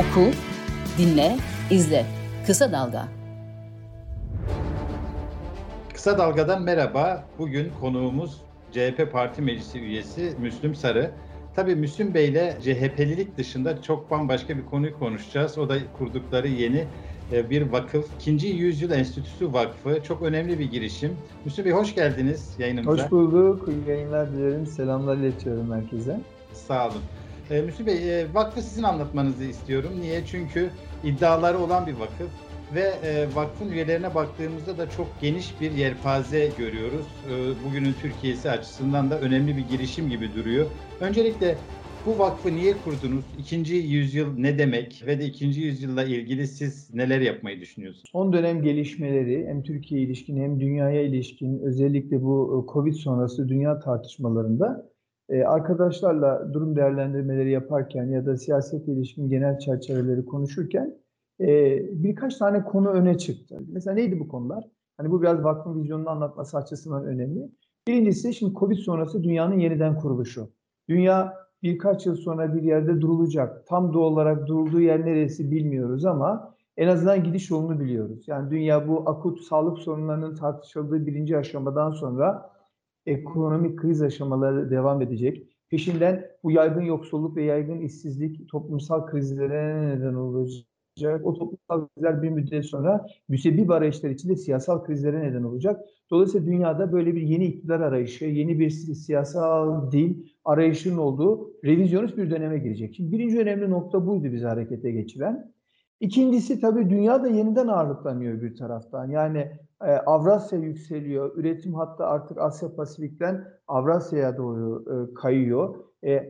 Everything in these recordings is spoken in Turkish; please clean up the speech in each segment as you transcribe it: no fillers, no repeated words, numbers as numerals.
Oku, dinle, izle. Kısa Dalga. Kısa Dalga'dan merhaba. Bugün konuğumuz CHP Parti Meclisi üyesi Müslüm Sarı. Tabii Müslüm Bey'le CHP'lilik dışında çok bambaşka bir konuyu konuşacağız. O da kurdukları yeni bir vakıf. 2. Yüzyıl Enstitüsü Vakfı. Çok önemli bir girişim. Müslüm Bey hoş geldiniz yayınımıza. Hoş bulduk. İyi yayınlar dilerim. Selamlar iletiyorum herkese. Sağ olun. Müslüm Bey, vakfı sizin anlatmanızı istiyorum. Niye? Çünkü iddiaları olan bir vakıf ve vakfın üyelerine baktığımızda da çok geniş bir yelpaze görüyoruz. Bugünün Türkiye'si açısından da önemli bir girişim gibi duruyor. Öncelikle bu vakfı niye kurdunuz? 2. yüzyıl ne demek ve de 2. yüzyılla ilgili siz neler yapmayı düşünüyorsunuz? Son dönem gelişmeleri hem Türkiye'ye ilişkin hem dünyaya ilişkin, özellikle bu Covid sonrası dünya tartışmalarında arkadaşlarla durum değerlendirmeleri yaparken ya da siyasetle ilişkin genel çerçeveleri konuşurken birkaç tane konu öne çıktı. Mesela neydi bu konular? Hani bu biraz vakfın vizyonunu anlatması açısından önemli. Birincisi, şimdi Covid sonrası dünyanın yeniden kuruluşu. Dünya birkaç yıl sonra bir yerde durulacak. Tam da olarak durulduğu yer neresi bilmiyoruz ama en azından gidiş yolunu biliyoruz. Yani dünya bu akut sağlık sorunlarının tartışıldığı birinci aşamadan sonra ekonomik kriz aşamaları devam edecek. Peşinden bu yaygın yoksulluk ve yaygın işsizlik toplumsal krizlere neden olacak. O toplumsal krizler bir müddet sonra müsebbiba arayışlar içinde siyasal krizlere neden olacak. Dolayısıyla dünyada böyle bir yeni iktidar arayışı, yeni bir siyasal dil arayışının olduğu revizyonist bir döneme girecek. Şimdi birinci önemli nokta buydu bizi harekete geçiren. İkincisi, tabii dünya da yeniden ağırlıklanıyor bir taraftan. Yani Avrasya yükseliyor, üretim hatta artık Asya Pasifik'ten Avrasya'ya doğru kayıyor.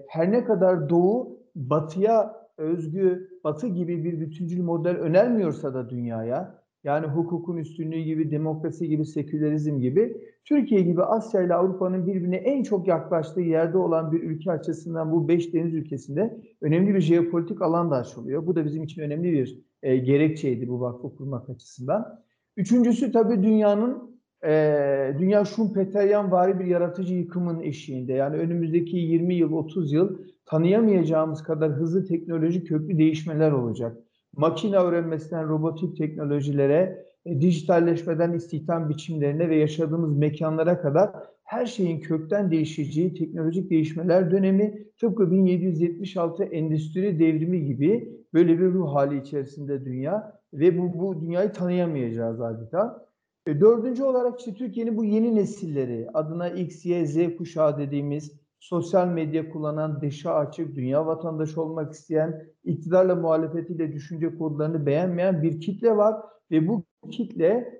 Her ne kadar Doğu, Batı'ya özgü, Batı gibi bir bütüncül model önermiyorsa da dünyaya, yani hukukun üstünlüğü gibi, demokrasi gibi, sekülerizm gibi, Türkiye gibi Asya ile Avrupa'nın birbirine en çok yaklaştığı yerde olan bir ülke açısından bu 5 deniz ülkesinde önemli bir jeopolitik alan da açılıyor. Bu da bizim için önemli bir gerekçeydi bu vakfı kurmak açısından. Üçüncüsü, tabii dünya Schumpeteryanvari bir yaratıcı yıkımın eşiğinde. Yani önümüzdeki 20 yıl, 30 yıl tanıyamayacağımız kadar hızlı teknoloji köklü değişmeler olacak. Makine öğrenmesinden robotik teknolojilere, dijitalleşmeden istihdam biçimlerine ve yaşadığımız mekanlara kadar her şeyin kökten değişeceği teknolojik değişmeler dönemi, tıpkı 1776 endüstri devrimi gibi böyle bir ruh hali içerisinde dünya ve bu dünyayı tanıyamayacağız adeta. Dördüncü olarak işte Türkiye'nin bu yeni nesilleri, adına X, Y, Z kuşağı dediğimiz, sosyal medya kullanan, dışa açık, dünya vatandaşı olmak isteyen, iktidarla muhalefetiyle düşünce kodlarını beğenmeyen bir kitle var. Ve bu kitle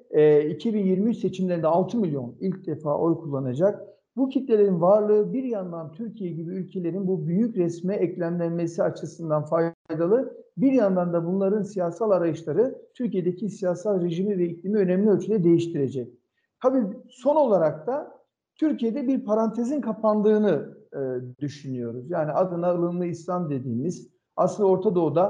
2023 seçimlerinde 6 milyon ilk defa oy kullanacak. Bu kitlelerin varlığı bir yandan Türkiye gibi ülkelerin bu büyük resme eklemlenmesi açısından faydalı. Bir yandan da bunların siyasal arayışları Türkiye'deki siyasal rejimi ve iklimi önemli ölçüde değiştirecek. Tabii son olarak da Türkiye'de bir parantezin kapandığını düşünüyoruz. Yani adına ılımlı İslam dediğimiz, aslında Orta Doğu'da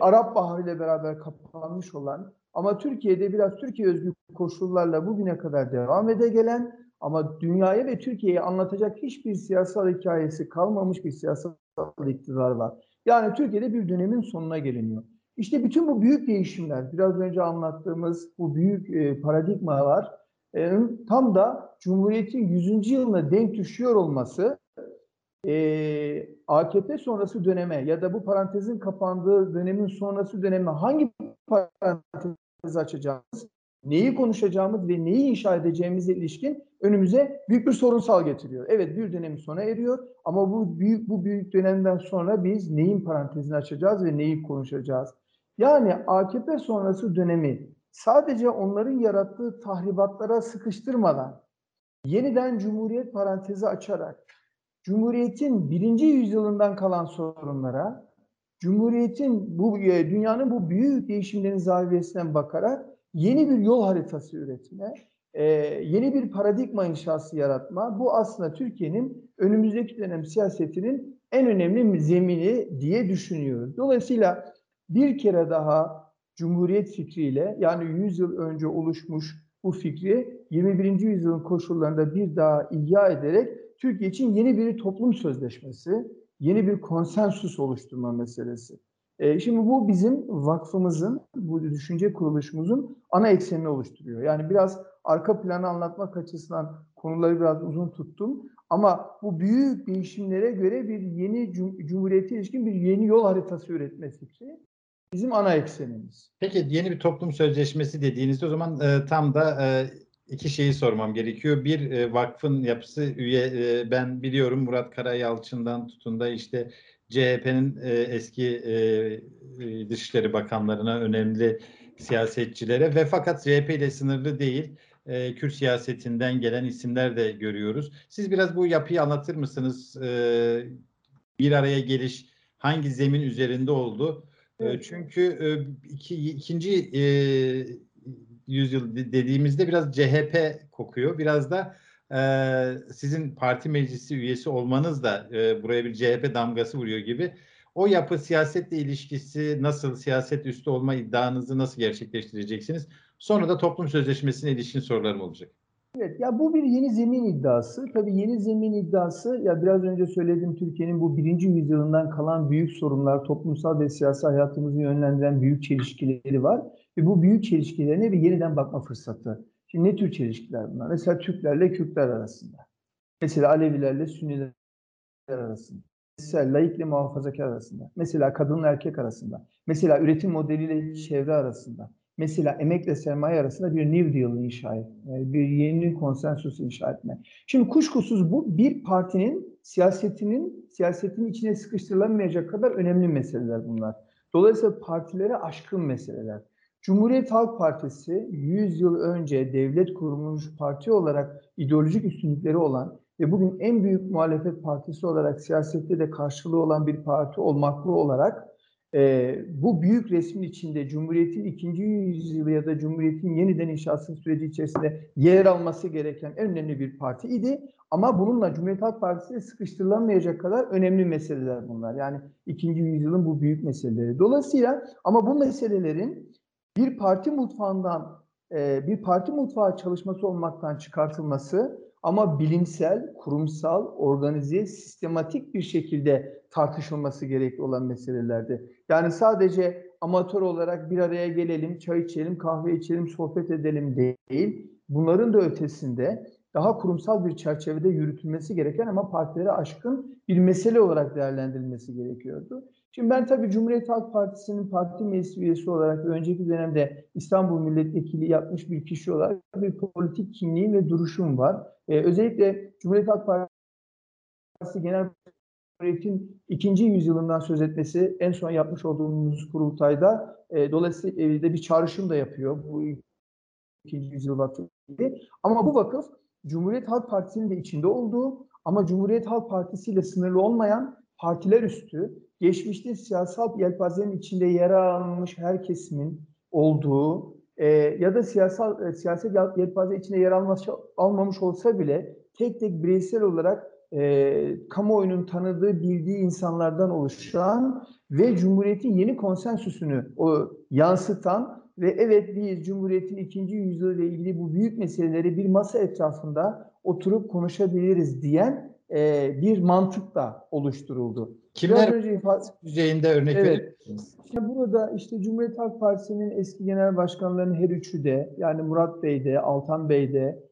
Arap Baharı ile beraber kapanmış olan ama Türkiye'de biraz Türkiye özgü koşullarla bugüne kadar devam ede gelen ama dünyaya ve Türkiye'ye anlatacak hiçbir siyasal hikayesi kalmamış bir siyasal iktidar var. Yani Türkiye'de bir dönemin sonuna geliniyor. İşte bütün bu büyük değişimler, biraz önce anlattığımız bu büyük paradigmalar tam da Cumhuriyet'in 100. yılına denk düşüyor olması AKP sonrası döneme ya da bu parantezin kapandığı dönemin sonrası döneme hangi parantezi açacağımız, neyi konuşacağımız ve neyi inşa edeceğimize ilişkin önümüze büyük bir sorunsal getiriyor. Evet, bir dönemin sona eriyor ama bu büyük dönemden sonra biz neyin parantezini açacağız ve neyi konuşacağız? Yani AKP sonrası dönemi sadece onların yarattığı tahribatlara sıkıştırmadan, yeniden Cumhuriyet parantezi açarak, Cumhuriyet'in 1. yüzyılından kalan sorunlara, Cumhuriyet'in dünyanın bu büyük değişimlerin zaviyesinden bakarak yeni bir yol haritası üretme, yeni bir paradigma inşası yaratma, bu aslında Türkiye'nin önümüzdeki dönem siyasetinin en önemli zemini diye düşünüyoruz. Dolayısıyla bir kere daha Cumhuriyet fikriyle, yani 100 yıl önce oluşmuş bu fikri 21. yüzyılın koşullarında bir daha ihya ederek Türkiye için yeni bir toplum sözleşmesi, yeni bir konsensus oluşturma meselesi. Şimdi bu bizim vakfımızın, bu düşünce kuruluşumuzun ana eksenini oluşturuyor. Yani biraz arka planı anlatmak açısından konuları biraz uzun tuttum. Ama bu büyük değişimlere göre bir yeni cumhuriyete ilişkin bir yeni yol haritası üretmesi için bizim ana eksenimiz. Peki yeni bir toplum sözleşmesi dediğinizde o zaman tam da iki şeyi sormam gerekiyor. Bir vakfın yapısı üye, ben biliyorum Murat Karayalçın'dan tutun da işte CHP'nin eski Dışişleri Bakanlarına, önemli siyasetçilere ve fakat CHP ile sınırlı değil, Kürt siyasetinden gelen isimler de görüyoruz. Siz biraz bu yapıyı anlatır mısınız? Bir araya geliş hangi zemin üzerinde oldu? Evet. Çünkü ikinci yüzyıl dediğimizde biraz CHP kokuyor. Biraz da sizin parti meclisi üyesi olmanız da buraya bir CHP damgası vuruyor gibi. O yapı siyasetle ilişkisi nasıl, siyaset üstü olma iddianızı nasıl gerçekleştireceksiniz? Sonra da toplum sözleşmesine ilişkin sorularım olacak. Evet, ya bu bir yeni zemin iddiası. Tabii yeni zemin iddiası, ya biraz önce söylediğim, Türkiye'nin bu birinci yüzyılından kalan büyük sorunlar, toplumsal ve siyasi hayatımızı yönlendiren büyük çelişkileri var. Ve bu büyük çelişkilerine bir yeniden bakma fırsatı. Şimdi ne tür çelişkiler bunlar? Mesela Türklerle Kürtler arasında. Mesela Alevilerle Sünniler arasında. Mesela laikle muhafazakar arasında. Mesela kadınla erkek arasında. Mesela üretim modeliyle çevre arasında. Mesela emekle sermaye arasında bir New Deal inşa etme, bir yeni konsensus inşa etme. Şimdi kuşkusuz bu bir partinin siyasetinin içine sıkıştırılamayacak kadar önemli meseleler bunlar. Dolayısıyla partilere aşkın meseleler. Cumhuriyet Halk Partisi 100 yıl önce devlet kurulmuş parti olarak ideolojik üstünlükleri olan ve bugün en büyük muhalefet partisi olarak siyasette de karşılığı olan bir parti olmakla olarak bu büyük resmin içinde Cumhuriyet'in ikinci yüzyılı ya da Cumhuriyet'in yeniden inşası süreci içerisinde yer alması gereken en önemli bir parti idi. Ama bununla Cumhuriyet Halk Partisi'ne sıkıştırılamayacak kadar önemli meseleler bunlar. Yani ikinci yüzyılın bu büyük meseleleri. Dolayısıyla ama bu meselelerin bir parti mutfağından, bir parti mutfağı çalışması olmaktan çıkartılması ama bilimsel, kurumsal, organize, sistematik bir şekilde tartışılması gerekli olan meselelerdi. Yani sadece amatör olarak bir araya gelelim, çay içelim, kahve içelim, sohbet edelim değil. Bunların da ötesinde daha kurumsal bir çerçevede yürütülmesi gereken ama partilere aşkın bir mesele olarak değerlendirilmesi gerekiyordu. Şimdi ben tabii Cumhuriyet Halk Partisi'nin parti meclisi üyesi olarak önceki dönemde İstanbul milletvekili yapmış bir kişi olarak bir politik kimliğim ve duruşum var. Özellikle Cumhuriyet Halk Partisi Genel Cumhuriyet'in ikinci yüzyılından söz etmesi en son yapmış olduğumuz kurultayda dolayısıyla bir çağrışım da yapıyor bu ikinci yüzyıl vakfı. Ama bu vakıf Cumhuriyet Halk Partisi'nin de içinde olduğu ama Cumhuriyet Halk Partisi ile sınırlı olmayan partiler üstü, geçmişte siyasal yelpazenin içinde yer almış her kesimin olduğu ya da siyaset yelpaze içinde yer almamış olsa bile tek tek bireysel olarak kamuoyunun tanıdığı, bildiği insanlardan oluşan ve Cumhuriyet'in yeni konsensüsünü yansıtan ve evet biz Cumhuriyet'in ikinci yüzyılı ile ilgili bu büyük meseleleri bir masa etrafında oturup konuşabiliriz diyen bir mantık da oluşturuldu. Kimler düzeyinde örnek verirsiniz? Evet. Burada işte Cumhuriyet Halk Partisi'nin eski genel başkanlarının her üçü de, yani Murat Bey de, Altan Bey de,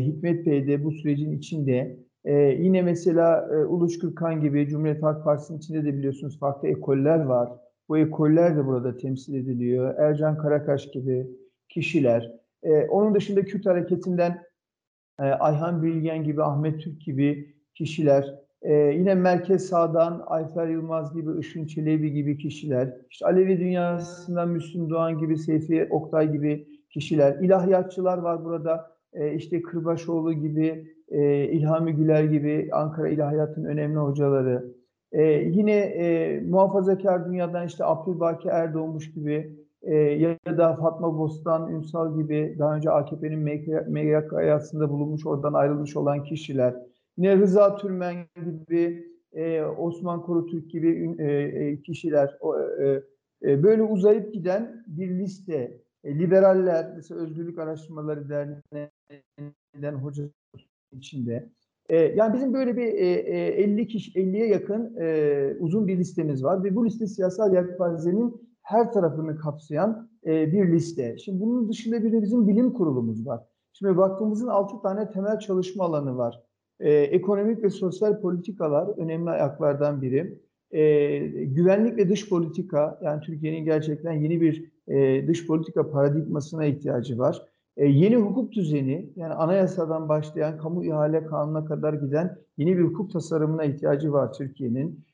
Hikmet Bey de bu sürecin içinde. Yine mesela Uluş Kürkan gibi Cumhuriyet Halk Partisi'nin içinde de biliyorsunuz farklı ekoller var. Bu ekoller de burada temsil ediliyor. Ercan Karakaş gibi kişiler. Onun dışında Kürt hareketinden Ayhan Bilgen gibi, Ahmet Türk gibi kişiler. Yine merkez sağdan Ayfer Yılmaz gibi, Işın Çelebi gibi kişiler, işte Alevi dünyasından Müslüm Doğan gibi, Seyfi Oktay gibi kişiler, ilahiyatçılar var burada, işte Kırbaşoğlu gibi, İlhami Güler gibi Ankara İlahiyat'ın önemli hocaları, yine muhafazakar dünyadan işte Abdülbaki Erdoğmuş gibi ya da Fatma Bostan Ünsal gibi daha önce AKP'nin MYK'sında bulunmuş, oradan ayrılmış olan kişiler. Yine Rıza Türmen gibi, Osman Korutürk gibi kişiler, böyle uzayıp giden bir liste. Liberaller, mesela Özgürlük Araştırmaları Derneği'nden hocaların içinde. Yani bizim böyle bir 50'ye yakın uzun bir listemiz var ve bu liste siyasal yelpazenin her tarafını kapsayan bir liste. Şimdi bunun dışında bir de bizim bilim kurulumuz var. Şimdi vakfımızın 6 tane temel çalışma alanı var. Ekonomik ve sosyal politikalar önemli ayaklardan biri. Güvenlik ve dış politika, yani Türkiye'nin gerçekten yeni bir dış politika paradigmasına ihtiyacı var. Yeni hukuk düzeni, yani anayasadan başlayan kamu ihale kanununa kadar giden yeni bir hukuk tasarımına ihtiyacı var Türkiye'nin.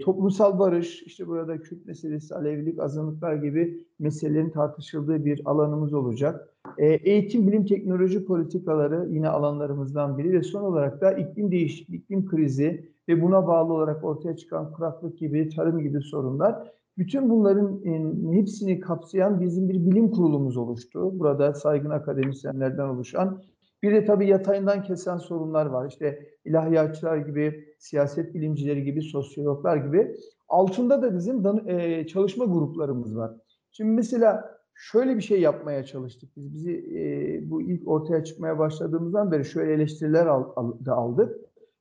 Toplumsal barış, işte burada Kürt meselesi, Alevilik, azınlıklar gibi meselelerin tartışıldığı bir alanımız olacak. Eğitim, bilim, teknoloji politikaları yine alanlarımızdan biri ve son olarak da iklim değişikliği, iklim krizi ve buna bağlı olarak ortaya çıkan kuraklık gibi, tarım gibi sorunlar. Bütün bunların hepsini kapsayan bizim bir bilim kurulumuz oluştu. Burada saygın akademisyenlerden oluşan. Bir de tabii yatayından kesen sorunlar var. İşte ilahiyatçılar gibi, siyaset bilimcileri gibi, sosyologlar gibi. Altında da bizim çalışma gruplarımız var. Şimdi mesela şöyle bir şey yapmaya çalıştık. Biz bu ilk ortaya çıkmaya başladığımızdan beri şöyle eleştiriler da aldık.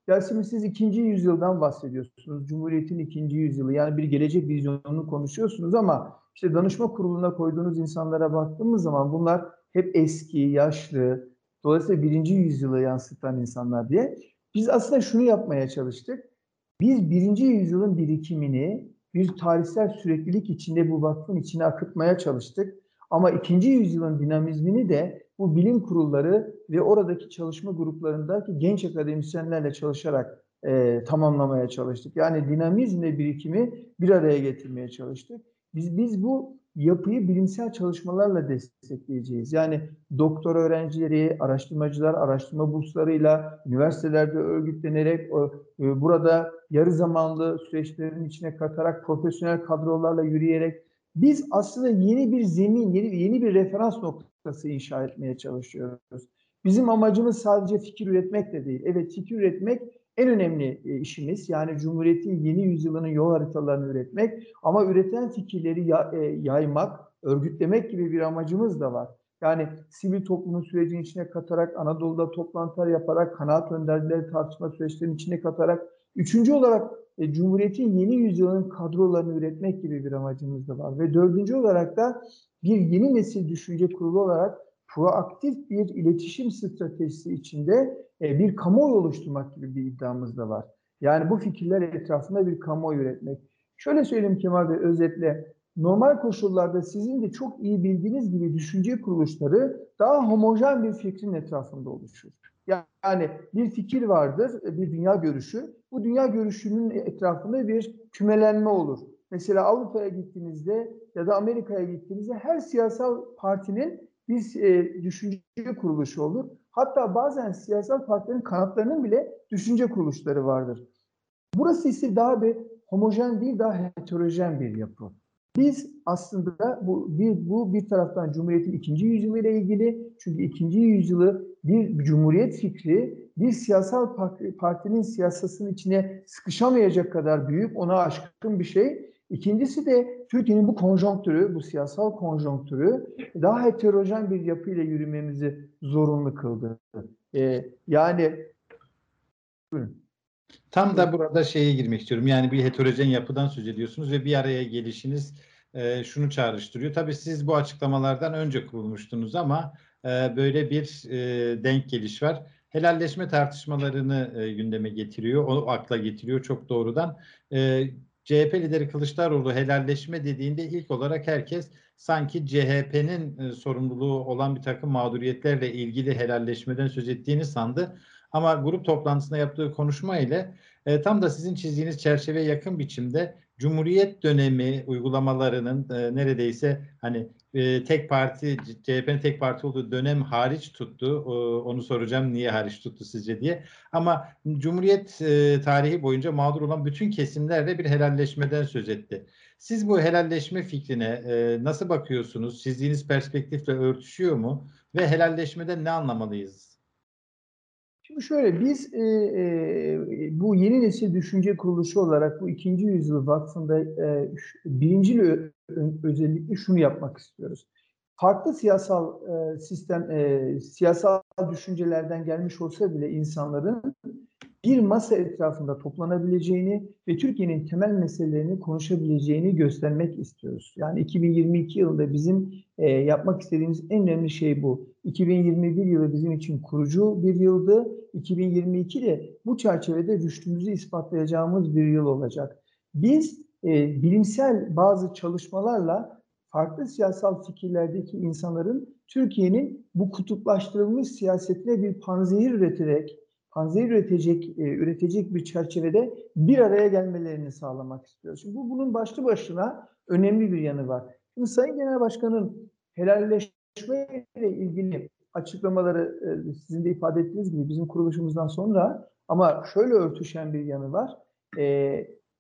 Ya şimdi siz 2. yüzyıldan bahsediyorsunuz. Cumhuriyet'in 2. yüzyılı, yani bir gelecek vizyonunu konuşuyorsunuz ama işte danışma kuruluna koyduğunuz insanlara baktığımız zaman bunlar hep eski, yaşlı, dolayısıyla 1. yüzyılı yansıtan insanlar diye. Biz aslında şunu yapmaya çalıştık. Biz 1. yüzyılın birikimini bir tarihsel süreklilik içinde bu vakfın içine akıtmaya çalıştık. Ama 2. yüzyılın dinamizmini de bu bilim kurulları ve oradaki çalışma gruplarındaki genç akademisyenlerle çalışarak tamamlamaya çalıştık. Yani dinamizmle birikimi bir araya getirmeye çalıştık. Biz bu yapıyı bilimsel çalışmalarla destekleyeceğiz. Yani doktor öğrencileri, araştırmacılar, araştırma burslarıyla, üniversitelerde örgütlenerek, burada yarı zamanlı süreçlerin içine katarak, profesyonel kadrolarla yürüyerek biz aslında yeni bir zemin, yeni bir referans noktası inşa etmeye çalışıyoruz. Bizim amacımız sadece fikir üretmek de değil. Evet, fikir üretmek en önemli işimiz. Yani Cumhuriyet'in yeni yüzyılının yol haritalarını üretmek ama üreten fikirleri yaymak, örgütlemek gibi bir amacımız da var. Yani sivil toplumun sürecinin içine katarak, Anadolu'da toplantılar yaparak, kanaat önderleri tartışma süreçlerinin içine katarak, üçüncü olarak Cumhuriyet'in yeni yüzyılının kadrolarını üretmek gibi bir amacımız da var. Ve dördüncü olarak da bir yeni nesil düşünce kurulu olarak proaktif bir iletişim stratejisi içinde bir kamuoyu oluşturmak gibi bir iddiamız da var. Yani bu fikirler etrafında bir kamuoyu üretmek. Şöyle söyleyeyim Kemal Bey, özetle normal koşullarda sizin de çok iyi bildiğiniz gibi düşünce kuruluşları daha homojen bir fikrin etrafında oluşur. Yani bir fikir vardır, bir dünya görüşü. Bu dünya görüşünün etrafında bir kümelenme olur. Mesela Avrupa'ya gittiğinizde ya da Amerika'ya gittiğinizde her siyasal partinin bir düşünce kuruluşu olur. Hatta bazen siyasal partilerin kanatlarının bile düşünce kuruluşları vardır. Burası ise daha bir homojen değil, daha heterojen bir yapı. Biz aslında bu bir taraftan Cumhuriyet'in 2. yüzyılı ile ilgili, çünkü 2. yüzyılı bir Cumhuriyet fikri, bir siyasal partinin siyasasının içine sıkışamayacak kadar büyük, ona aşkın bir şey. İkincisi de Türkiye'nin bu konjonktürü, bu siyasal konjonktürü daha heterojen bir yapıyla yürümemizi zorunlu kıldı. Yani buyurun. Tam da burada şeye girmek istiyorum. Yani bir heterojen yapıdan söz ediyorsunuz ve bir araya gelişiniz şunu çağrıştırıyor. Tabii siz bu açıklamalardan önce kurulmuştunuz ama böyle bir denk geliş var. Helalleşme tartışmalarını gündeme getiriyor. O akla getiriyor çok doğrudan. CHP lideri Kılıçdaroğlu helalleşme dediğinde ilk olarak herkes sanki CHP'nin sorumluluğu olan bir takım mağduriyetlerle ilgili helalleşmeden söz ettiğini sandı. Ama grup toplantısında yaptığı konuşma ile tam da sizin çizdiğiniz çerçeveye yakın biçimde Cumhuriyet dönemi uygulamalarının neredeyse hani tek parti, CHP'nin tek parti olduğu dönem hariç tuttu. Onu soracağım, niye hariç tuttu sizce diye. Ama Cumhuriyet tarihi boyunca mağdur olan bütün kesimlerle bir helalleşmeden söz etti. Siz bu helalleşme fikrine nasıl bakıyorsunuz? Çizdiğiniz perspektifle örtüşüyor mu? Ve helalleşmeden ne anlamalıyız? Şimdi şöyle, biz bu yeni nesil düşünce kuruluşu olarak bu 2. yüzyıl vakfında birincil özellikle şunu yapmak istiyoruz. Farklı siyasal siyasal düşüncelerden gelmiş olsa bile insanların bir masa etrafında toplanabileceğini ve Türkiye'nin temel meselelerini konuşabileceğini göstermek istiyoruz. Yani 2022 yılında bizim yapmak istediğimiz en önemli şey bu. 2021 yılı bizim için kurucu bir yıldı. 2022 de bu çerçevede rüştümüzü ispatlayacağımız bir yıl olacak. Biz bilimsel bazı çalışmalarla farklı siyasal fikirlerdeki insanların Türkiye'nin bu kutuplaştırılmış siyasetine bir panzehir üreterek, üretecek bir çerçevede bir araya gelmelerini sağlamak istiyoruz. Şimdi bunun başlı başına önemli bir yanı var. Şimdi Sayın Genel Başkan'ın helalleşme ile ilgili açıklamaları sizin de ifade ettiğiniz gibi bizim kuruluşumuzdan sonra ama şöyle örtüşen bir yanı var.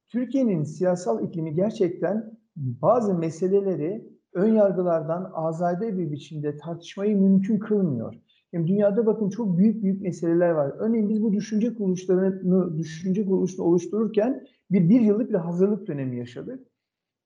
Türkiye'nin siyasal iklimi gerçekten bazı meseleleri ön yargılardan azade bir biçimde tartışmayı mümkün kılmıyor. Yani dünyada bakın çok büyük meseleler var. Örneğin biz bu düşünce kuruluşunu oluştururken bir yıllık bir hazırlık dönemi yaşadık.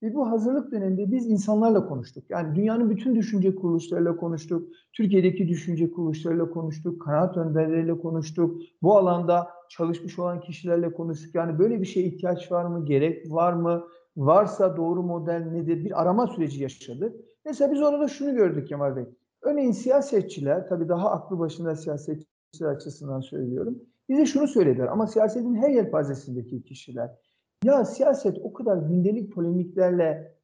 Ve bu hazırlık döneminde biz insanlarla konuştuk. Yani dünyanın bütün düşünce kuruluşlarıyla konuştuk. Türkiye'deki düşünce kuruluşlarıyla konuştuk. Kanaat önderleriyle konuştuk. Bu alanda çalışmış olan kişilerle konuştuk. Yani böyle bir şeye ihtiyaç var mı? Gerek var mı? Varsa doğru model nedir? Bir arama süreci yaşadık. Mesela biz orada şunu gördük Kemal Bey. Örneğin siyasetçiler, tabii daha aklı başında siyasetçiler açısından söylüyorum. Bize şunu söylediler ama siyasetin her yelpazesindeki kişiler. Ya siyaset o kadar gündelik polemiklerle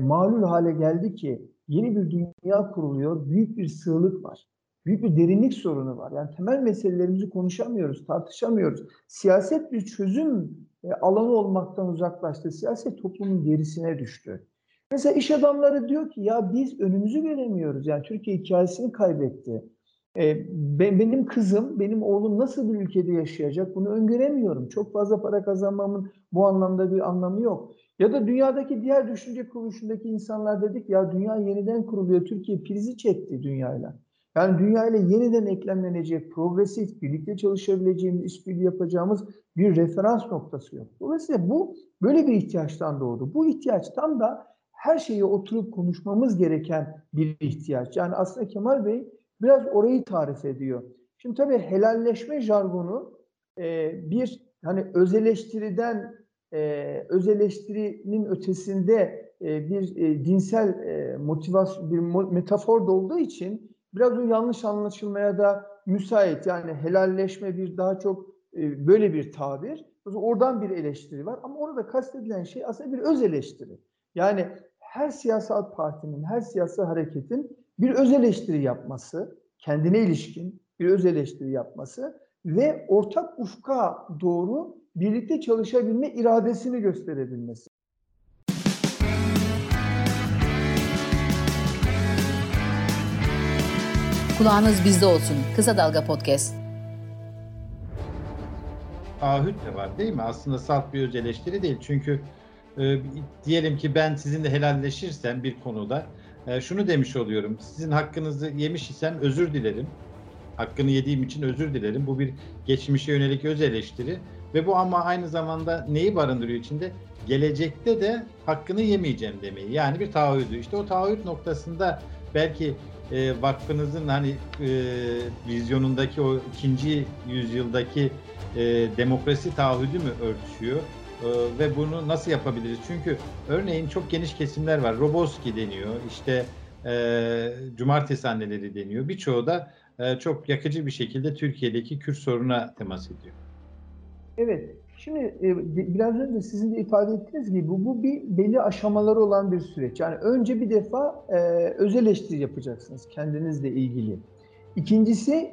malul hale geldi ki yeni bir dünya kuruluyor, büyük bir sığlık var. Büyük bir derinlik sorunu var. Yani temel meselelerimizi konuşamıyoruz, tartışamıyoruz. Siyaset bir çözüm alanı olmaktan uzaklaştı. Siyaset toplumun gerisine düştü. Mesela iş adamları diyor ki ya biz önümüzü göremiyoruz. Yani Türkiye hikayesini kaybetti. Benim kızım, benim oğlum nasıl bir ülkede yaşayacak bunu öngöremiyorum. Çok fazla para kazanmamın bu anlamda bir anlamı yok. Ya da dünyadaki diğer düşünce kuruluşundaki insanlar dedik ya dünya yeniden kuruluyor. Türkiye prizi çekti dünyayla. Yani dünyayla yeniden eklemlenecek, progresif, birlikte çalışabileceğimiz, işbirliği yapacağımız bir referans noktası yok. Dolayısıyla bu böyle bir ihtiyaçtan doğdu. Bu ihtiyaçtan da her şeyi oturup konuşmamız gereken bir ihtiyaç. Yani aslında Kemal Bey biraz orayı tarif ediyor. Şimdi tabii helalleşme jargonu bir hani öz eleştirinin ötesinde bir dinsel motivasyon, bir metafor da olduğu için biraz o yanlış anlaşılmaya da müsait. Yani helalleşme bir daha çok böyle bir tabir. Oradan bir eleştiri var ama orada kastedilen şey aslında bir öz eleştiri. Yani her siyasal partinin, her siyasal hareketin bir öz eleştiri yapması, kendine ilişkin bir öz eleştiri yapması ve ortak ufka doğru birlikte çalışabilme iradesini gösterebilmesi. Kulağınız bizde olsun. Kısa Dalga Podcast. Ahüt de var değil mi? Aslında salt bir öz eleştiri değil. Çünkü diyelim ki ben sizinle helalleşirsem bir konuda şunu demiş oluyorum. Sizin hakkınızı yemiş isem özür dilerim. Hakkını yediğim için özür dilerim. Bu bir geçmişe yönelik öz eleştiri. Ve bu ama aynı zamanda neyi barındırıyor içinde? Gelecekte de hakkını yemeyeceğim demeyi. Yani bir taahhüdü. İşte o taahhüt noktasında belki vakfınızın hani vizyonundaki o 2. yüzyıldaki demokrasi taahhüdü mü örtüşüyor? Ve bunu nasıl yapabiliriz? Çünkü örneğin çok geniş kesimler var. Roboski deniyor, işte Cumartesi anneleri deniyor. Birçoğu da çok yakıcı bir şekilde Türkiye'deki Kürt sorununa temas ediyor. Evet, şimdi biraz önce sizin de ifade ettiğiniz gibi bu bir belli aşamaları olan bir süreç. Yani önce bir defa öz eleştiri yapacaksınız kendinizle ilgili. İkincisi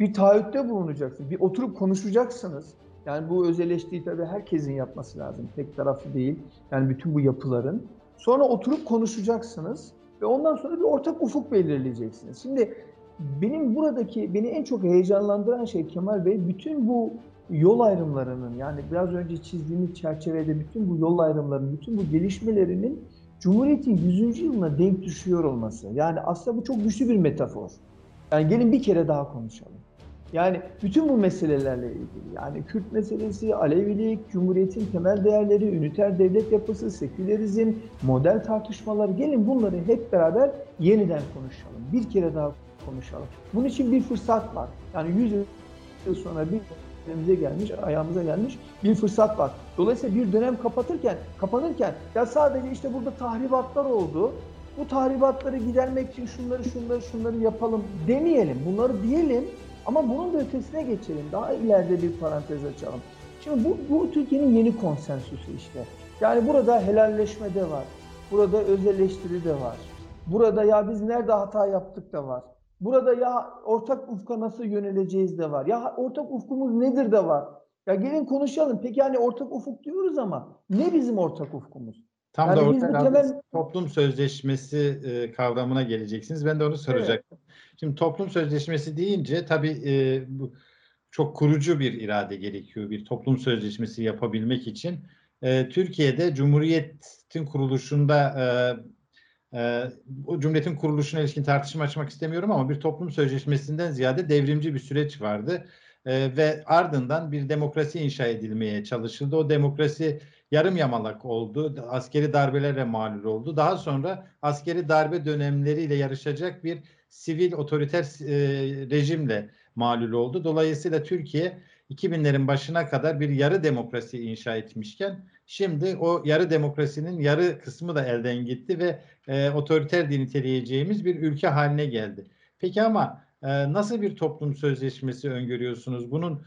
bir taahhütte bulunacaksınız, bir oturup konuşacaksınız. Yani bu öz eleştiri tabii herkesin yapması lazım. Tek taraflı değil. Yani bütün bu yapıların. Sonra oturup konuşacaksınız ve ondan sonra bir ortak ufuk belirleyeceksiniz. Şimdi benim buradaki, beni en çok heyecanlandıran şey Kemal Bey, bütün bu yol ayrımlarının, yani biraz önce çizdiğimiz çerçevede bütün bu yol ayrımlarının, bütün bu gelişmelerinin Cumhuriyet'in 100. yılına denk düşüyor olması. Yani aslında bu çok güçlü bir metafor. Yani gelin bir kere daha konuşalım. Yani bütün bu meselelerle ilgili, yani Kürt meselesi, Alevilik, Cumhuriyet'in temel değerleri, üniter devlet yapısı, sekülerizm, model tartışmalar, gelin bunları hep beraber yeniden konuşalım. Bir kere daha konuşalım. Bunun için bir fırsat var. Yani 100 yıl sonra bir tepemize gelmiş, ayağımıza gelmiş bir fırsat var. Dolayısıyla bir dönem kapanırken ya sadece işte burada tahribatlar oldu. Bu tahribatları gidermek için şunları yapalım demeyelim. Bunları diyelim ama bunun da ötesine geçelim. Daha ileride bir parantez açalım. Şimdi bu Türkiye'nin yeni konsensüsü işte. Yani burada helalleşme de var. Burada öz eleştiri de var. Burada ya biz nerede hata yaptık da var. Burada ya ortak ufka nasıl yöneleceğiz de var. Ya ortak ufkumuz nedir de var. Ya gelin konuşalım. Peki yani ortak ufuk diyoruz ama ne bizim ortak ufkumuz? Tam yani da ortak toplum sözleşmesi kavramına geleceksiniz. Ben de onu soracaktım. Evet. Şimdi toplum sözleşmesi deyince tabii çok kurucu bir irade gerekiyor. Bir toplum sözleşmesi yapabilmek için. Türkiye'de Cumhuriyet'in kuruluşunda Cumhuriyet'in kuruluşuna ilişkin tartışma açmak istemiyorum ama bir toplum sözleşmesinden ziyade devrimci bir süreç vardı ve ardından bir demokrasi inşa edilmeye çalışıldı. O demokrasi yarım yamalak oldu, askeri darbelerle mağlup oldu. Daha sonra askeri darbe dönemleriyle yarışacak bir sivil otoriter rejimle mağlup oldu. Dolayısıyla Türkiye 2000'lerin başına kadar bir yarı demokrasi inşa etmişken şimdi o yarı demokrasinin yarı kısmı da elden gitti ve otoriter diye niteleyeceğimiz bir ülke haline geldi. Peki ama nasıl bir toplum sözleşmesi öngörüyorsunuz? Bunun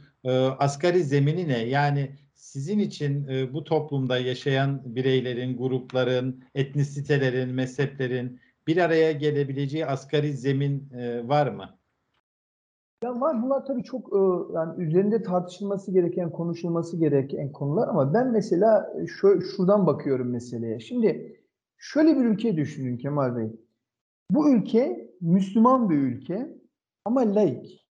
asgari zemini ne? Yani sizin için bu toplumda yaşayan bireylerin, grupların, etnisitelerin, mezheplerin bir araya gelebileceği asgari zemin var mı? Ya var, bunlar tabii çok yani üzerinde tartışılması gereken, konuşulması gereken konular ama ben mesela şuradan bakıyorum meseleye. Şimdi şöyle bir ülke düşünün Kemal Bey. Bu ülke Müslüman bir ülke ama laik.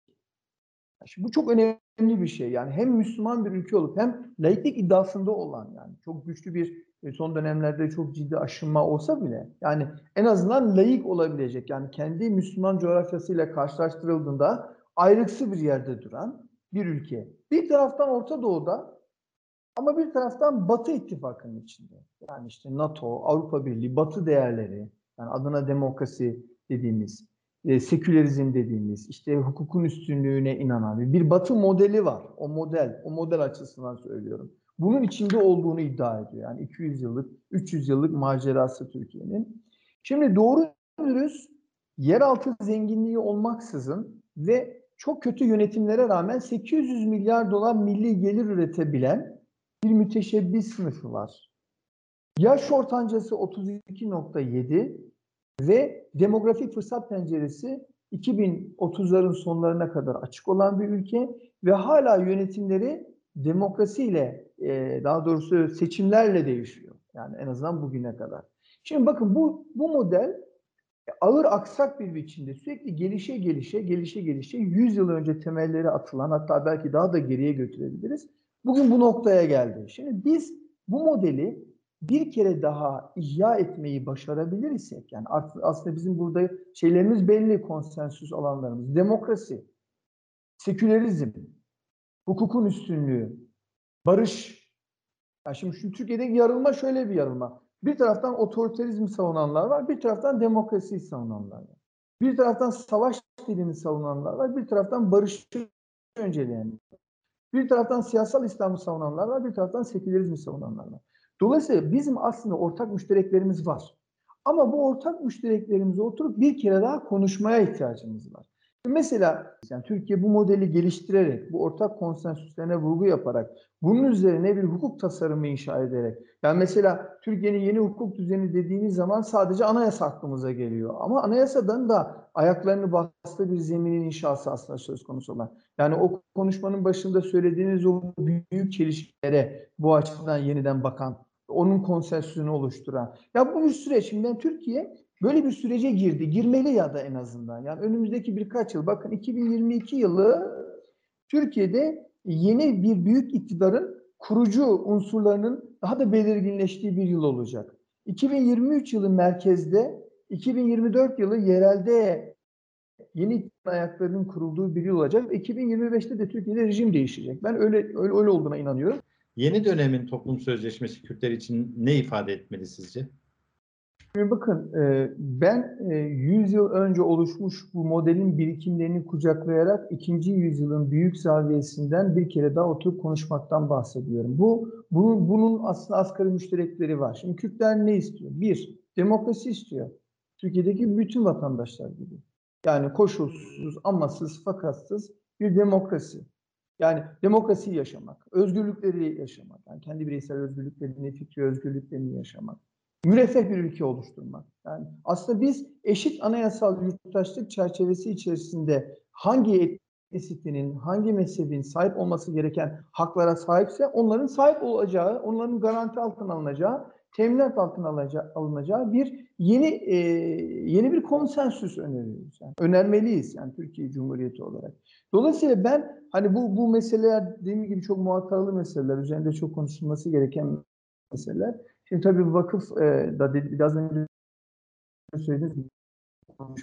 Şimdi bu çok önemli bir şey. Yani hem Müslüman bir ülke olup hem laiklik iddiasında olan, yani çok güçlü bir son dönemlerde çok ciddi aşınma olsa bile yani en azından laik olabilecek, yani kendi Müslüman coğrafyasıyla karşılaştırıldığında ayrıksı bir yerde duran bir ülke. Bir taraftan Orta Doğu'da ama bir taraftan Batı ittifakının içinde. Yani işte NATO, Avrupa Birliği, Batı değerleri, yani adına demokrasi dediğimiz, sekülerizm dediğimiz, işte hukukun üstünlüğüne inanan bir Batı modeli var. O model açısından söylüyorum. Bunun içinde olduğunu iddia ediyor. Yani 200 yıllık, 300 yıllık macerası Türkiye'nin. Şimdi doğru dürüst yeraltı zenginliği olmaksızın ve çok kötü yönetimlere rağmen 800 milyar dolar milli gelir üretebilen bir müteşebbis sınıfı var. Yaş ortancası 32.7 ve demografik fırsat penceresi 2030'ların sonlarına kadar açık olan bir ülke ve hala yönetimleri demokrasiyle, daha doğrusu seçimlerle değişiyor. Yani en azından bugüne kadar. Şimdi bakın bu model ağır aksak bir biçimde sürekli gelişe gelişe 100 yıl önce temelleri atılan, hatta belki daha da geriye götürebiliriz. Bugün bu noktaya geldi. Şimdi biz bu modeli bir kere daha ihya etmeyi başarabilirsek, yani aslında bizim burada şeylerimiz belli, konsensüs alanlarımız. Demokrasi, sekülerizm, hukukun üstünlüğü, barış. Yani şimdi şu Türkiye'deki yarılma şöyle bir yarılma. Bir taraftan otoriterizmi savunanlar var, bir taraftan demokrasiyi savunanlar var. Bir taraftan savaş dilini savunanlar var, bir taraftan barışı önceleyenler var. Bir taraftan siyasal İslam'ı savunanlar var, bir taraftan sekülerizmi savunanlar var. Dolayısıyla bizim aslında ortak müştereklerimiz var. Ama bu ortak müştereklerimize oturup bir kere daha konuşmaya ihtiyacımız var. Mesela yani Türkiye bu modeli geliştirerek, bu ortak konsensüslerine vurgu yaparak, bunun üzerine bir hukuk tasarımı inşa ederek, yani mesela Türkiye'nin yeni hukuk düzeni dediğiniz zaman sadece anayasa aklımıza geliyor. Ama anayasadan da ayaklarını bastığı bir zeminin inşası aslında söz konusu olan. Yani o konuşmanın başında söylediğiniz o büyük çelişkilere bu açıdan yeniden bakan, onun konsensüsünü oluşturan. Ya bu bir süreç. Şimdi Türkiye böyle bir sürece girdi. Girmeli ya da en azından. Yani önümüzdeki birkaç yıl. Bakın 2022 yılı Türkiye'de yeni bir büyük iktidarın kurucu unsurlarının daha da belirginleştiği bir yıl olacak. 2023 yılı merkezde, 2024 yılı yerelde yeni ayaklarının kurulduğu bir yıl olacak. 2025'te de Türkiye'de rejim değişecek. Ben öyle olduğuna inanıyorum. Yeni dönemin toplum sözleşmesi Kürtler için ne ifade etmeli sizce? Şimdi bakın, ben 100 yıl önce oluşmuş bu modelin birikimlerini kucaklayarak 2. yüzyılın büyük zaviyesinden bir kere daha oturup konuşmaktan bahsediyorum. Bunun aslında asgari müşterekleri var. Şimdi Kürtler ne istiyor? Bir, demokrasi istiyor. Türkiye'deki bütün vatandaşlar gibi. Yani koşulsuz, amasız, fakatsız bir demokrasi. Yani demokrasiyi yaşamak, özgürlükleri yaşamak, yani kendi bireysel özgürlüklerini, fikri özgürlüklerini yaşamak. Müreffeh bir ülke oluşturmak. Yani aslında biz eşit anayasal yurttaşlık çerçevesi içerisinde hangi etnisitenin, hangi mezhebin sahip olması gereken haklara sahipse onların sahip olacağı, onların garanti altına alınacağı, teminat altına alınacağı bir yeni bir konsensüs öneriyoruz. Yani önermeliyiz yani Türkiye Cumhuriyeti olarak. Dolayısıyla ben hani bu meseleler dediğim gibi çok muhataralı meseleler, üzerinde çok konuşulması gereken meseleler. Şimdi tabii vakıf da biraz önce söylediğiniz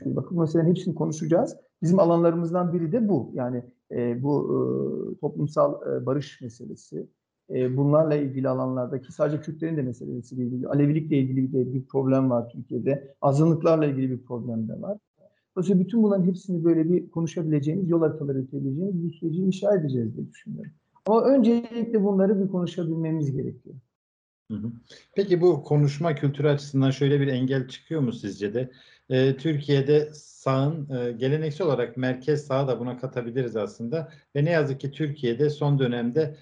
gibi vakıf meselelerin hepsini konuşacağız. Bizim alanlarımızdan biri de bu. Yani bu toplumsal barış meselesi. Bunlarla ilgili alanlardaki sadece Kürtlerin de meselesiyle ilgili, Alevilikle ilgili de bir problem var Türkiye'de. Azınlıklarla ilgili bir problem de var. Dolayısıyla bütün bunların hepsini böyle bir konuşabileceğimiz, yol haritaları üretebileceğimiz bir süreci inşa edeceğiz diye düşünüyorum. Ama öncelikle bunları bir konuşabilmemiz gerekiyor. Peki bu konuşma kültürü açısından şöyle bir engel çıkıyor mu sizce de? Türkiye'de sağın geleneksel olarak merkez sağa da buna katabiliriz aslında ve ne yazık ki Türkiye'de son dönemde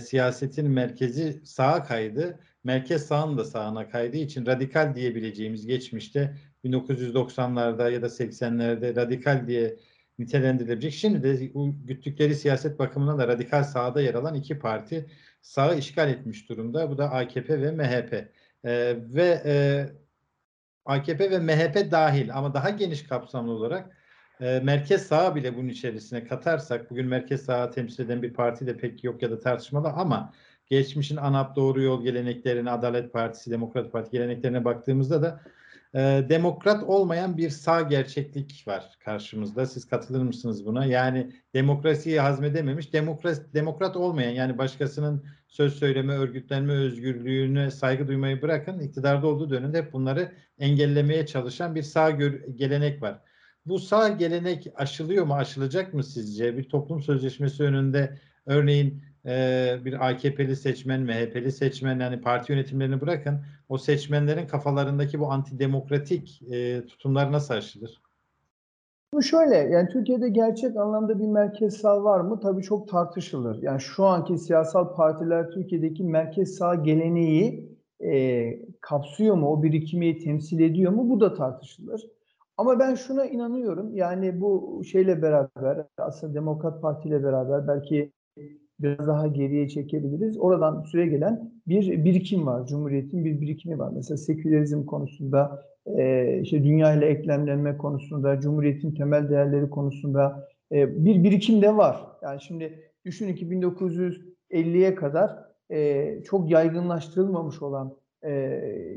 siyasetin merkezi sağa kaydı, merkez sağın da sağına kaydığı için radikal diyebileceğimiz geçmişte 1990'larda ya da 80'lerde radikal diye nitelendirilebilecek. Şimdi de güttükleri siyaset bakımından da radikal sağda yer alan iki parti sağı işgal etmiş durumda. Bu da AKP ve MHP. AKP ve MHP dahil ama daha geniş kapsamlı olarak merkez sağa bile bunun içerisine katarsak, bugün merkez sağa temsil eden bir parti de pek yok ya da tartışmalı ama geçmişin ANAP, Doğru Yol geleneklerine, Adalet Partisi, Demokrat Parti geleneklerine baktığımızda da demokrat olmayan bir sağ gerçeklik var karşımızda. Siz katılır mısınız buna? Yani demokrasiyi hazmedememiş, demokrat olmayan, yani başkasının söz söyleme, örgütlenme özgürlüğüne saygı duymayı bırakın, iktidarda olduğu dönemde hep bunları engellemeye çalışan bir sağ gelenek var. Bu sağ gelenek aşılıyor mu, aşılacak mı sizce? Bir toplum sözleşmesi önünde örneğin bir AKP'li seçmen, MHP'li seçmen, yani parti yönetimlerini bırakın, o seçmenlerin kafalarındaki bu antidemokratik tutumlar nasıl aşılır? Bu şöyle, yani Türkiye'de gerçek anlamda bir merkez sağ var mı? Tabii çok tartışılır. Yani şu anki siyasal partiler Türkiye'deki merkez sağ geleneği kapsıyor mu? O birikimi temsil ediyor mu? Bu da tartışılır. Ama ben şuna inanıyorum, yani bu şeyle beraber, aslında Demokrat Parti ile beraber belki biraz daha geriye çekebiliriz. Oradan süre gelen bir birikim var. Cumhuriyetin bir birikimi var. Mesela sekülerizm konusunda, işte dünya ile eklemlenme konusunda, Cumhuriyetin temel değerleri konusunda bir birikim de var. Yani şimdi düşünün ki 1950'ye kadar çok yaygınlaştırılmamış olan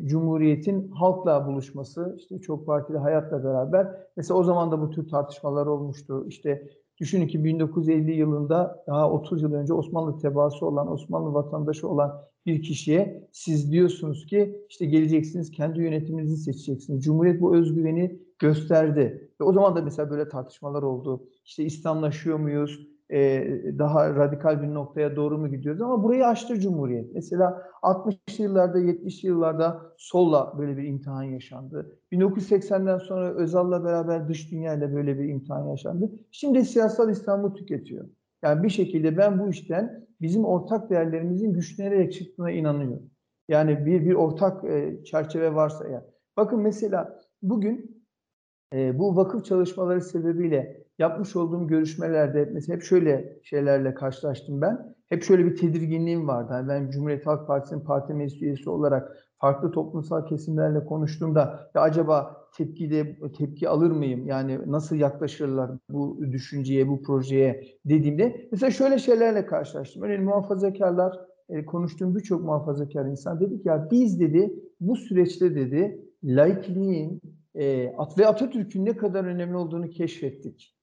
Cumhuriyetin halkla buluşması, işte çok partili hayatla beraber. Mesela o zaman da bu tür tartışmalar olmuştu. İşte düşünün ki 1950 yılında, daha 30 yıl önce Osmanlı tebaası olan, Osmanlı vatandaşı olan bir kişiye siz diyorsunuz ki işte geleceksiniz, kendi yönetiminizi seçeceksiniz. Cumhuriyet bu özgüveni gösterdi. Ve o zaman da mesela böyle tartışmalar oldu. İşte İslamlaşıyor muyuz? Daha radikal bir noktaya doğru mu gidiyoruz? Ama burayı aştı Cumhuriyet. Mesela 60'lı yıllarda, 70'li yıllarda solla böyle bir imtihan yaşandı. 1980'den sonra Özal'la beraber dış dünyayla böyle bir imtihan yaşandı. Şimdi siyasal İslam'ı tüketiyor. Yani bir şekilde ben bu işten bizim ortak değerlerimizin güçlenerek çıktığına inanıyorum. Yani bir ortak çerçeve varsa eğer. Bakın mesela bugün bu vakıf çalışmaları sebebiyle yapmış olduğum görüşmelerde mesela hep şöyle şeylerle karşılaştım ben. Hep şöyle bir tedirginliğim vardı. Yani ben Cumhuriyet Halk Partisi'nin parti meclis üyesi olarak farklı toplumsal kesimlerle konuştuğumda ya acaba tepki alır mıyım? Yani nasıl yaklaşırlar bu düşünceye, bu projeye dediğimde mesela şöyle şeylerle karşılaştım. Örneğin muhafazakarlar, konuştuğum birçok muhafazakar insan dedi ki ya biz dedi bu süreçte dedi laikliğin ve Atatürk'ün ne kadar önemli olduğunu keşfettik.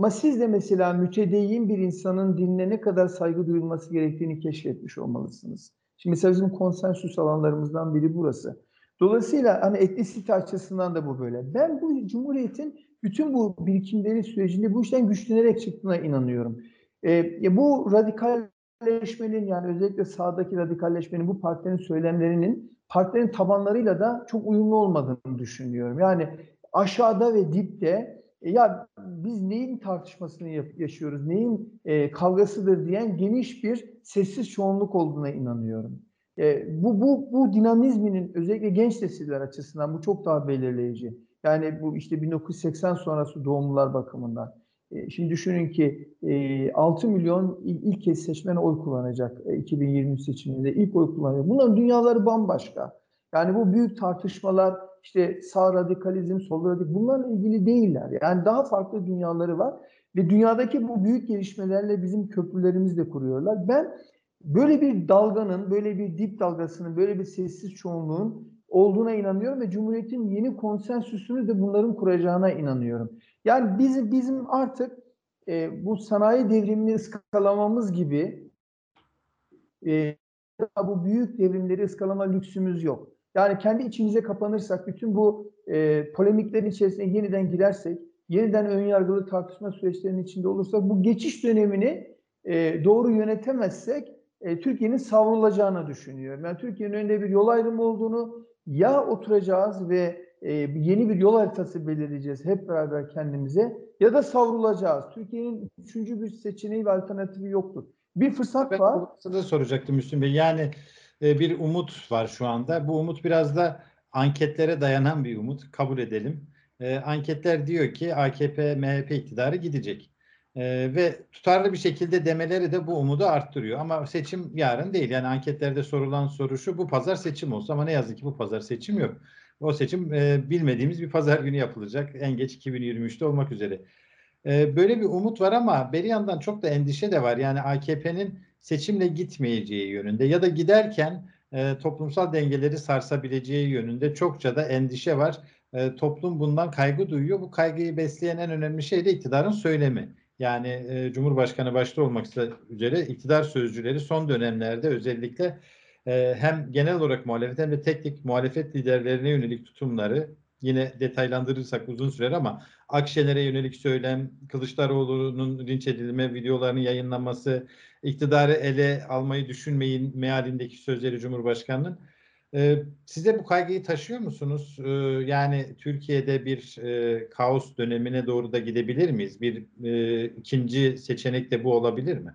Ama siz de mesela mütedeyyin bir insanın dinine ne kadar saygı duyulması gerektiğini keşfetmiş olmalısınız. Şimdi mesela bizim konsensüs alanlarımızdan biri burası. Dolayısıyla hani etnisite açısından da bu böyle. Ben bu Cumhuriyet'in bütün bu birikimleri sürecinde bu işten güçlenerek çıktığına inanıyorum. Bu radikalleşmenin, yani özellikle sağdaki radikalleşmenin, bu partilerin söylemlerinin partilerin tabanlarıyla da çok uyumlu olmadığını düşünüyorum. Yani aşağıda ve dipte ya biz neyin tartışmasını yaşıyoruz, neyin kavgasıdır diyen geniş bir sessiz çoğunluk olduğuna inanıyorum. Bu dinamizminin özellikle genç nesiller açısından bu çok daha belirleyici. Yani bu işte 1980 sonrası doğumlular bakımından. Şimdi düşünün ki 6 milyon ilk kez seçmen oy kullanacak 2023 seçiminde ilk oy kullanacak. Bunların dünyaları bambaşka. Yani bu büyük tartışmalar işte sağ radikalizm, sol radikalizm bunlarla ilgili değiller. Yani daha farklı dünyaları var ve dünyadaki bu büyük gelişmelerle bizim köprülerimizi de kuruyorlar. Ben böyle bir dalganın, böyle bir dip dalgasının, böyle bir sessiz çoğunluğun olduğuna inanıyorum ve Cumhuriyet'in yeni konsensüsünü de bunların kuracağına inanıyorum. Yani bizim artık bu sanayi devrimini ıskalamamız gibi bu büyük devrimleri ıskalama lüksümüz yok. Yani kendi içimize kapanırsak, bütün bu polemiklerin içerisine yeniden girersek, yeniden önyargılı tartışma süreçlerinin içinde olursak, bu geçiş dönemini doğru yönetemezsek Türkiye'nin savrulacağını düşünüyorum. Yani Türkiye'nin önünde bir yol ayrımı olduğunu, ya oturacağız ve yeni bir yol haritası belirleyeceğiz hep beraber kendimize, ya da savrulacağız. Türkiye'nin üçüncü bir seçeneği ve alternatifi yoktur. Bir fırsat var. Ben de soracaktım Müslüm Bey. Yani bir umut var şu anda. Bu umut biraz da anketlere dayanan bir umut. Kabul edelim. Anketler diyor ki AKP, MHP iktidarı gidecek. Ve tutarlı bir şekilde demeleri de bu umudu arttırıyor. Ama seçim yarın değil. Yani anketlerde sorulan soru şu: bu pazar seçim olsa, ama ne yazık ki bu pazar seçim yok. O seçim bilmediğimiz bir pazar günü yapılacak. En geç 2023'te olmak üzere. Böyle bir umut var ama bir yandan çok da endişe de var. Yani AKP'nin seçimle gitmeyeceği yönünde ya da giderken toplumsal dengeleri sarsabileceği yönünde çokça da endişe var. Toplum bundan kaygı duyuyor. Bu kaygıyı besleyen en önemli şey de iktidarın söylemi. Yani Cumhurbaşkanı başta olmak üzere iktidar sözcüleri son dönemlerde özellikle hem genel olarak muhalefet hem de tek tek muhalefet liderlerine yönelik tutumları, yine detaylandırırsak uzun sürer ama Akşener'e yönelik söylem, Kılıçdaroğlu'nun linç edilme videolarının yayınlanması, iktidarı ele almayı düşünmeyin mealindeki sözleri Cumhurbaşkanı'nın. Size bu kaygıyı taşıyor musunuz? Yani Türkiye'de bir kaos dönemine doğru da gidebilir miyiz? Bir ikinci seçenek de bu olabilir mi?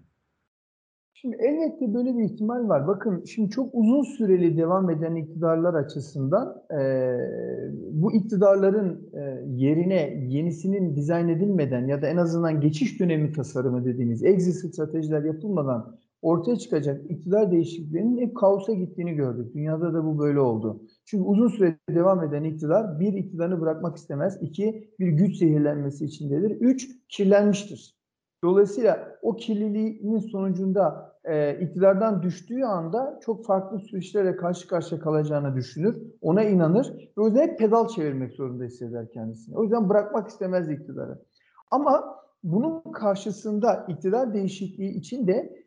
Şimdi elbette böyle bir ihtimal var. Bakın şimdi çok uzun süreli devam eden iktidarlar açısından bu iktidarların yerine yenisinin dizayn edilmeden ya da en azından geçiş dönemi tasarımı dediğimiz exit stratejiler yapılmadan ortaya çıkacak iktidar değişikliklerinin hep kaosa gittiğini gördük. Dünyada da bu böyle oldu. Çünkü uzun süre devam eden iktidar bir, iktidarını bırakmak istemez. İki, bir güç zehirlenmesi içindedir. Üç, kirlenmiştir. Dolayısıyla o kirliliğinin sonucunda iktidardan düştüğü anda çok farklı süreçlerle karşı karşıya kalacağını düşünür, ona inanır. O yüzden hep pedal çevirmek zorunda hisseder kendisini. O yüzden bırakmak istemez iktidarı. Ama bunun karşısında iktidar değişikliği için de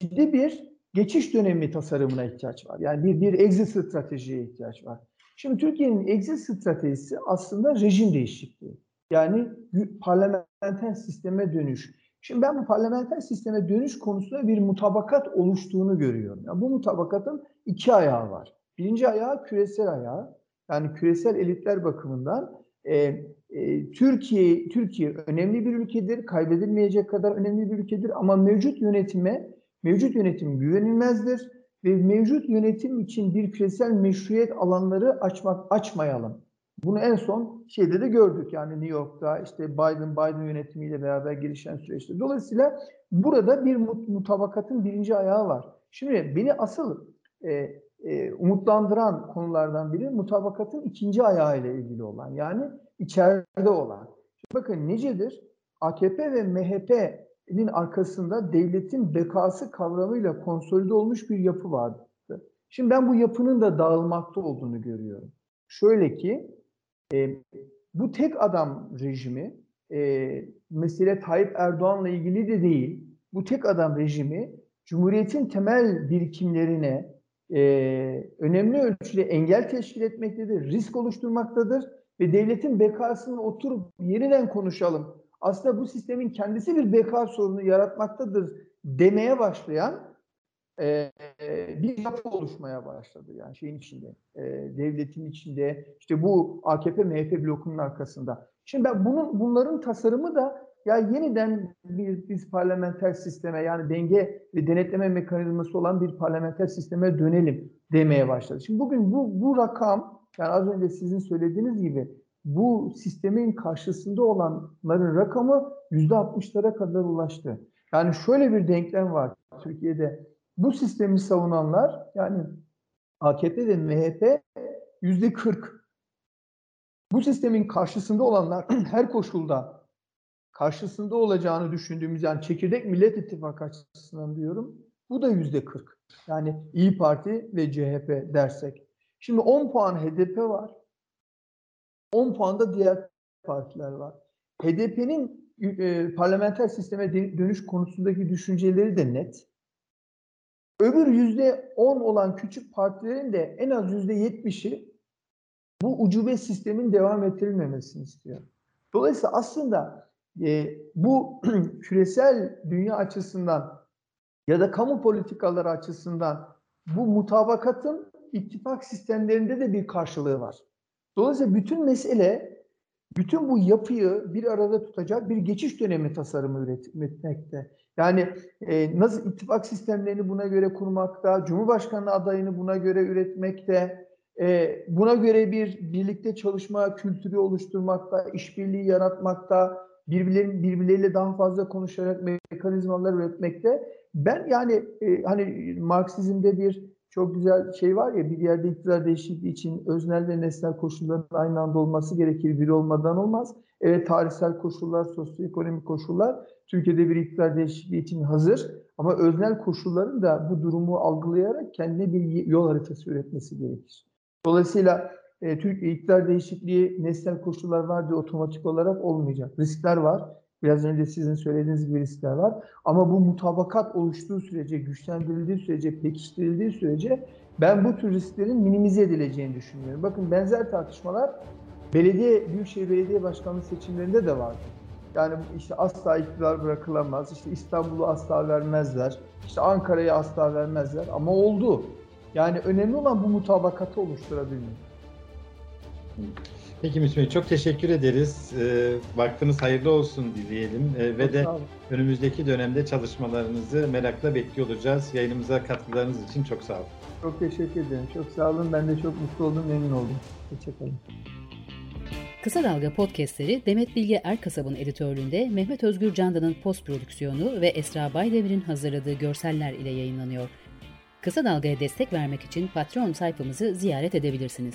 ciddi bir geçiş dönemi tasarımına ihtiyaç var. Yani bir exit stratejiye ihtiyaç var. Şimdi Türkiye'nin exit stratejisi aslında rejim değişikliği. Yani parlamenter sisteme dönüş. Şimdi ben bu parlamenter sisteme dönüş konusunda bir mutabakat oluştuğunu görüyorum. Yani bu mutabakatın iki ayağı var. Birinci ayağı küresel ayağı. Yani küresel elitler bakımından Türkiye önemli bir ülkedir. Kaybedilmeyecek kadar önemli bir ülkedir. Ama mevcut yönetim güvenilmezdir ve mevcut yönetim için bir küresel meşruiyet alanları açmayalım. Bunu en son şeyde de gördük, yani New York'ta işte Biden yönetimiyle beraber gelişen süreçte. Dolayısıyla burada bir mutabakatın birinci ayağı var. Şimdi beni asıl umutlandıran konulardan biri mutabakatın ikinci ayağı ile ilgili olan, yani içeride olan. Şimdi bakın nicedir AKP ve MHP'nin arkasında devletin bekası kavramıyla konsolide olmuş bir yapı vardı. Şimdi ben bu yapının da dağılmakta olduğunu görüyorum. Şöyle ki bu tek adam rejimi mesele Tayyip Erdoğan'la ilgili de değil. Bu tek adam rejimi Cumhuriyet'in temel birikimlerine, önemli ölçüde engel teşkil etmektedir, risk oluşturmaktadır ve devletin bekasını oturup yeniden konuşalım. Aslında bu sistemin kendisi bir beka sorunu yaratmaktadır demeye başlayan bir yapı oluşmaya başladı. Yani şeyin içinde, devletin içinde, işte bu AKP-MHP blokunun arkasında. Şimdi ben bunların tasarımı da ya yeniden biz parlamenter sisteme, yani denge ve denetleme mekanizması olan bir parlamenter sisteme dönelim demeye başladı. Şimdi bugün bu rakam, yani az önce sizin söylediğiniz gibi bu sistemin karşısında olanların rakamı %60'lara kadar ulaştı. Yani şöyle bir denklem var Türkiye'de. Bu sistemi savunanlar, yani AKP ve MHP %40. Bu sistemin karşısında olanlar her koşulda karşısında olacağını düşündüğümüz, yani çekirdek Millet İttifakı açısından diyorum, bu da %40. Yani İYİ Parti ve CHP dersek. Şimdi 10 puan HDP var. 10 puan da diğer partiler var. HDP'nin parlamenter sisteme dönüş konusundaki düşünceleri de net. Öbür %10 olan küçük partilerin de en az %70'i bu ucube sistemin devam ettirilmemesini istiyor. Dolayısıyla aslında bu küresel dünya açısından ya da kamu politikaları açısından bu mutabakatın ittifak sistemlerinde de bir karşılığı var. Dolayısıyla bütün mesele, bütün bu yapıyı bir arada tutacak bir geçiş dönemi tasarımı üretmekte. Yani nasıl ittifak sistemlerini buna göre kurmakta, Cumhurbaşkanlığı adayını buna göre üretmekte, buna göre bir birlikte çalışma kültürü oluşturmakta, işbirliği yaratmakta, birbirleriyle daha fazla konuşarak mekanizmalar üretmekte. Ben yani hani Marksizm'de bir çok güzel şey var ya, bir yerde iktidar değişikliği için öznel ve nesnel koşulların aynı anda olması gerekir, biri olmadan olmaz. Evet, tarihsel koşullar, sosyoekonomik koşullar Türkiye'de bir iktidar değişikliği için hazır, ama öznel koşulların da bu durumu algılayarak kendine bir yol haritası üretmesi gerekir. Dolayısıyla Türkiye iktidar değişikliği nesnel koşullar var diye otomatik olarak olmayacak. Riskler var. Biraz önce sizin söylediğiniz gibi riskler var. Ama bu mutabakat oluştuğu sürece, güçlendirildiği sürece, pekiştirildiği sürece ben bu tür risklerin minimize edileceğini düşünüyorum. Bakın, benzer tartışmalar Büyükşehir Belediye Başkanlığı seçimlerinde de vardı. Yani işte asla iktidar bırakılamaz, işte İstanbul'u asla vermezler, işte Ankara'yı asla vermezler, ama oldu. Yani önemli olan bu mutabakatı oluşturabilmek. Peki Müslüm Bey, çok teşekkür ederiz. Vaktiniz hayırlı olsun dileyelim. Ve de önümüzdeki dönemde çalışmalarınızı merakla bekliyor olacağız. Yayınımıza katkılarınız için çok sağ olun. Çok teşekkür ederim. Çok sağ olun. Ben de çok mutlu oldum, memnun oldum. Hoşçakalın. Kısa Dalga Podcast'leri Demet Bilge Erkasab'ın editörlüğünde Mehmet Özgür Candan'ın post prodüksiyonu ve Esra Baydemir'in hazırladığı görseller ile yayınlanıyor. Kısa Dalga'ya destek vermek için Patreon sayfamızı ziyaret edebilirsiniz.